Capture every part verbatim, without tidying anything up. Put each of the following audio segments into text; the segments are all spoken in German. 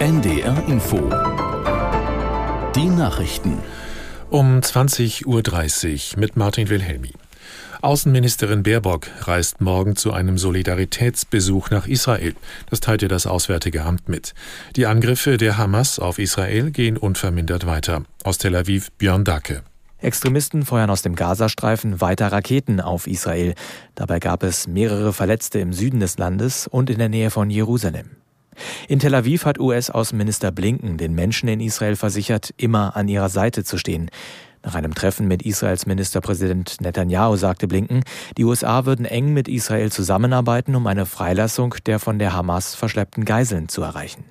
N D R Info. Die Nachrichten. Um zwanzig Uhr dreißig mit Martin Wilhelmi. Außenministerin Baerbock reist morgen zu einem Solidaritätsbesuch nach Israel. Das teilte das Auswärtige Amt mit. Die Angriffe der Hamas auf Israel gehen unvermindert weiter. Aus Tel Aviv, Björn Dacke. Extremisten feuern aus dem Gazastreifen weiter Raketen auf Israel. Dabei gab es mehrere Verletzte im Süden des Landes und in der Nähe von Jerusalem. In Tel Aviv hat U S-Außenminister Blinken den Menschen in Israel versichert, immer an ihrer Seite zu stehen. Nach einem Treffen mit Israels Ministerpräsident Netanjahu sagte Blinken, die U S A würden eng mit Israel zusammenarbeiten, um eine Freilassung der von der Hamas verschleppten Geiseln zu erreichen.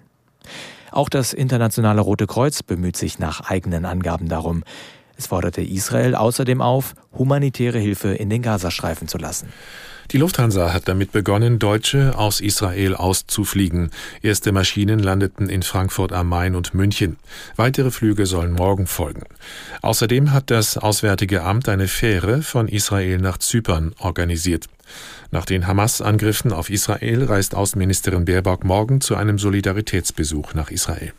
Auch das internationale Rote Kreuz bemüht sich nach eigenen Angaben darum. Es forderte Israel außerdem auf, humanitäre Hilfe in den Gazastreifen zu lassen. Die Lufthansa hat damit begonnen, Deutsche aus Israel auszufliegen. Erste Maschinen landeten in Frankfurt am Main und München. Weitere Flüge sollen morgen folgen. Außerdem hat das Auswärtige Amt eine Fähre von Israel nach Zypern organisiert. Nach den Hamas-Angriffen auf Israel reist Außenministerin Baerbock morgen zu einem Solidaritätsbesuch nach Israel.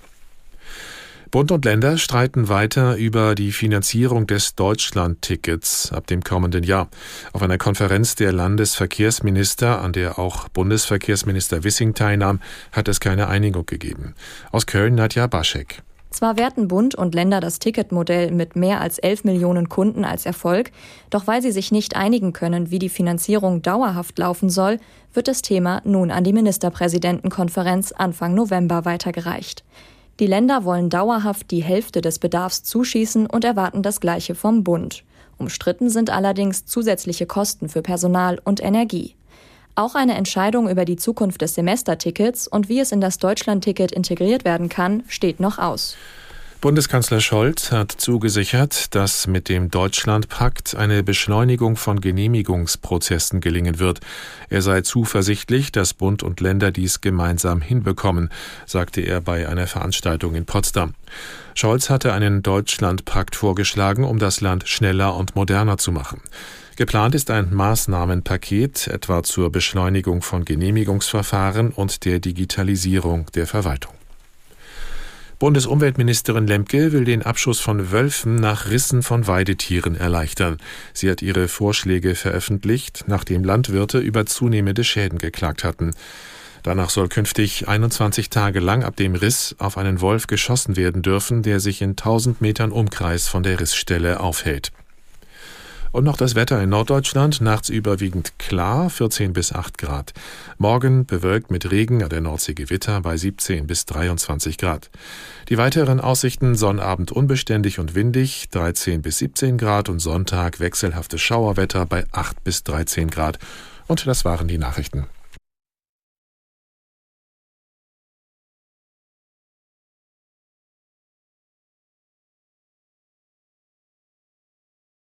Bund und Länder streiten weiter über die Finanzierung des Deutschland-Tickets ab dem kommenden Jahr. Auf einer Konferenz der Landesverkehrsminister, an der auch Bundesverkehrsminister Wissing teilnahm, hat es keine Einigung gegeben. Aus Köln, Nadja Baschek. Zwar werten Bund und Länder das Ticketmodell mit mehr als elf Millionen Kunden als Erfolg, doch weil sie sich nicht einigen können, wie die Finanzierung dauerhaft laufen soll, wird das Thema nun an die Ministerpräsidentenkonferenz Anfang November weitergereicht. Die Länder wollen dauerhaft die Hälfte des Bedarfs zuschießen und erwarten das Gleiche vom Bund. Umstritten sind allerdings zusätzliche Kosten für Personal und Energie. Auch eine Entscheidung über die Zukunft des Semestertickets und wie es in das Deutschlandticket integriert werden kann, steht noch aus. Bundeskanzler Scholz hat zugesichert, dass mit dem Deutschlandpakt eine Beschleunigung von Genehmigungsprozessen gelingen wird. Er sei zuversichtlich, dass Bund und Länder dies gemeinsam hinbekommen, sagte er bei einer Veranstaltung in Potsdam. Scholz hatte einen Deutschlandpakt vorgeschlagen, um das Land schneller und moderner zu machen. Geplant ist ein Maßnahmenpaket, etwa zur Beschleunigung von Genehmigungsverfahren und der Digitalisierung der Verwaltung. Bundesumweltministerin Lemke will den Abschuss von Wölfen nach Rissen von Weidetieren erleichtern. Sie hat ihre Vorschläge veröffentlicht, nachdem Landwirte über zunehmende Schäden geklagt hatten. Danach soll künftig einundzwanzig Tage lang ab dem Riss auf einen Wolf geschossen werden dürfen, der sich in tausend Metern Umkreis von der Rissstelle aufhält. Und noch das Wetter in Norddeutschland, nachts überwiegend klar, vierzehn bis acht Grad. Morgen bewölkt mit Regen, an der Nordsee Gewitter bei siebzehn bis dreiundzwanzig Grad. Die weiteren Aussichten: Sonnabend unbeständig und windig, dreizehn bis siebzehn Grad, und Sonntag wechselhaftes Schauerwetter bei acht bis dreizehn Grad. Und das waren die Nachrichten.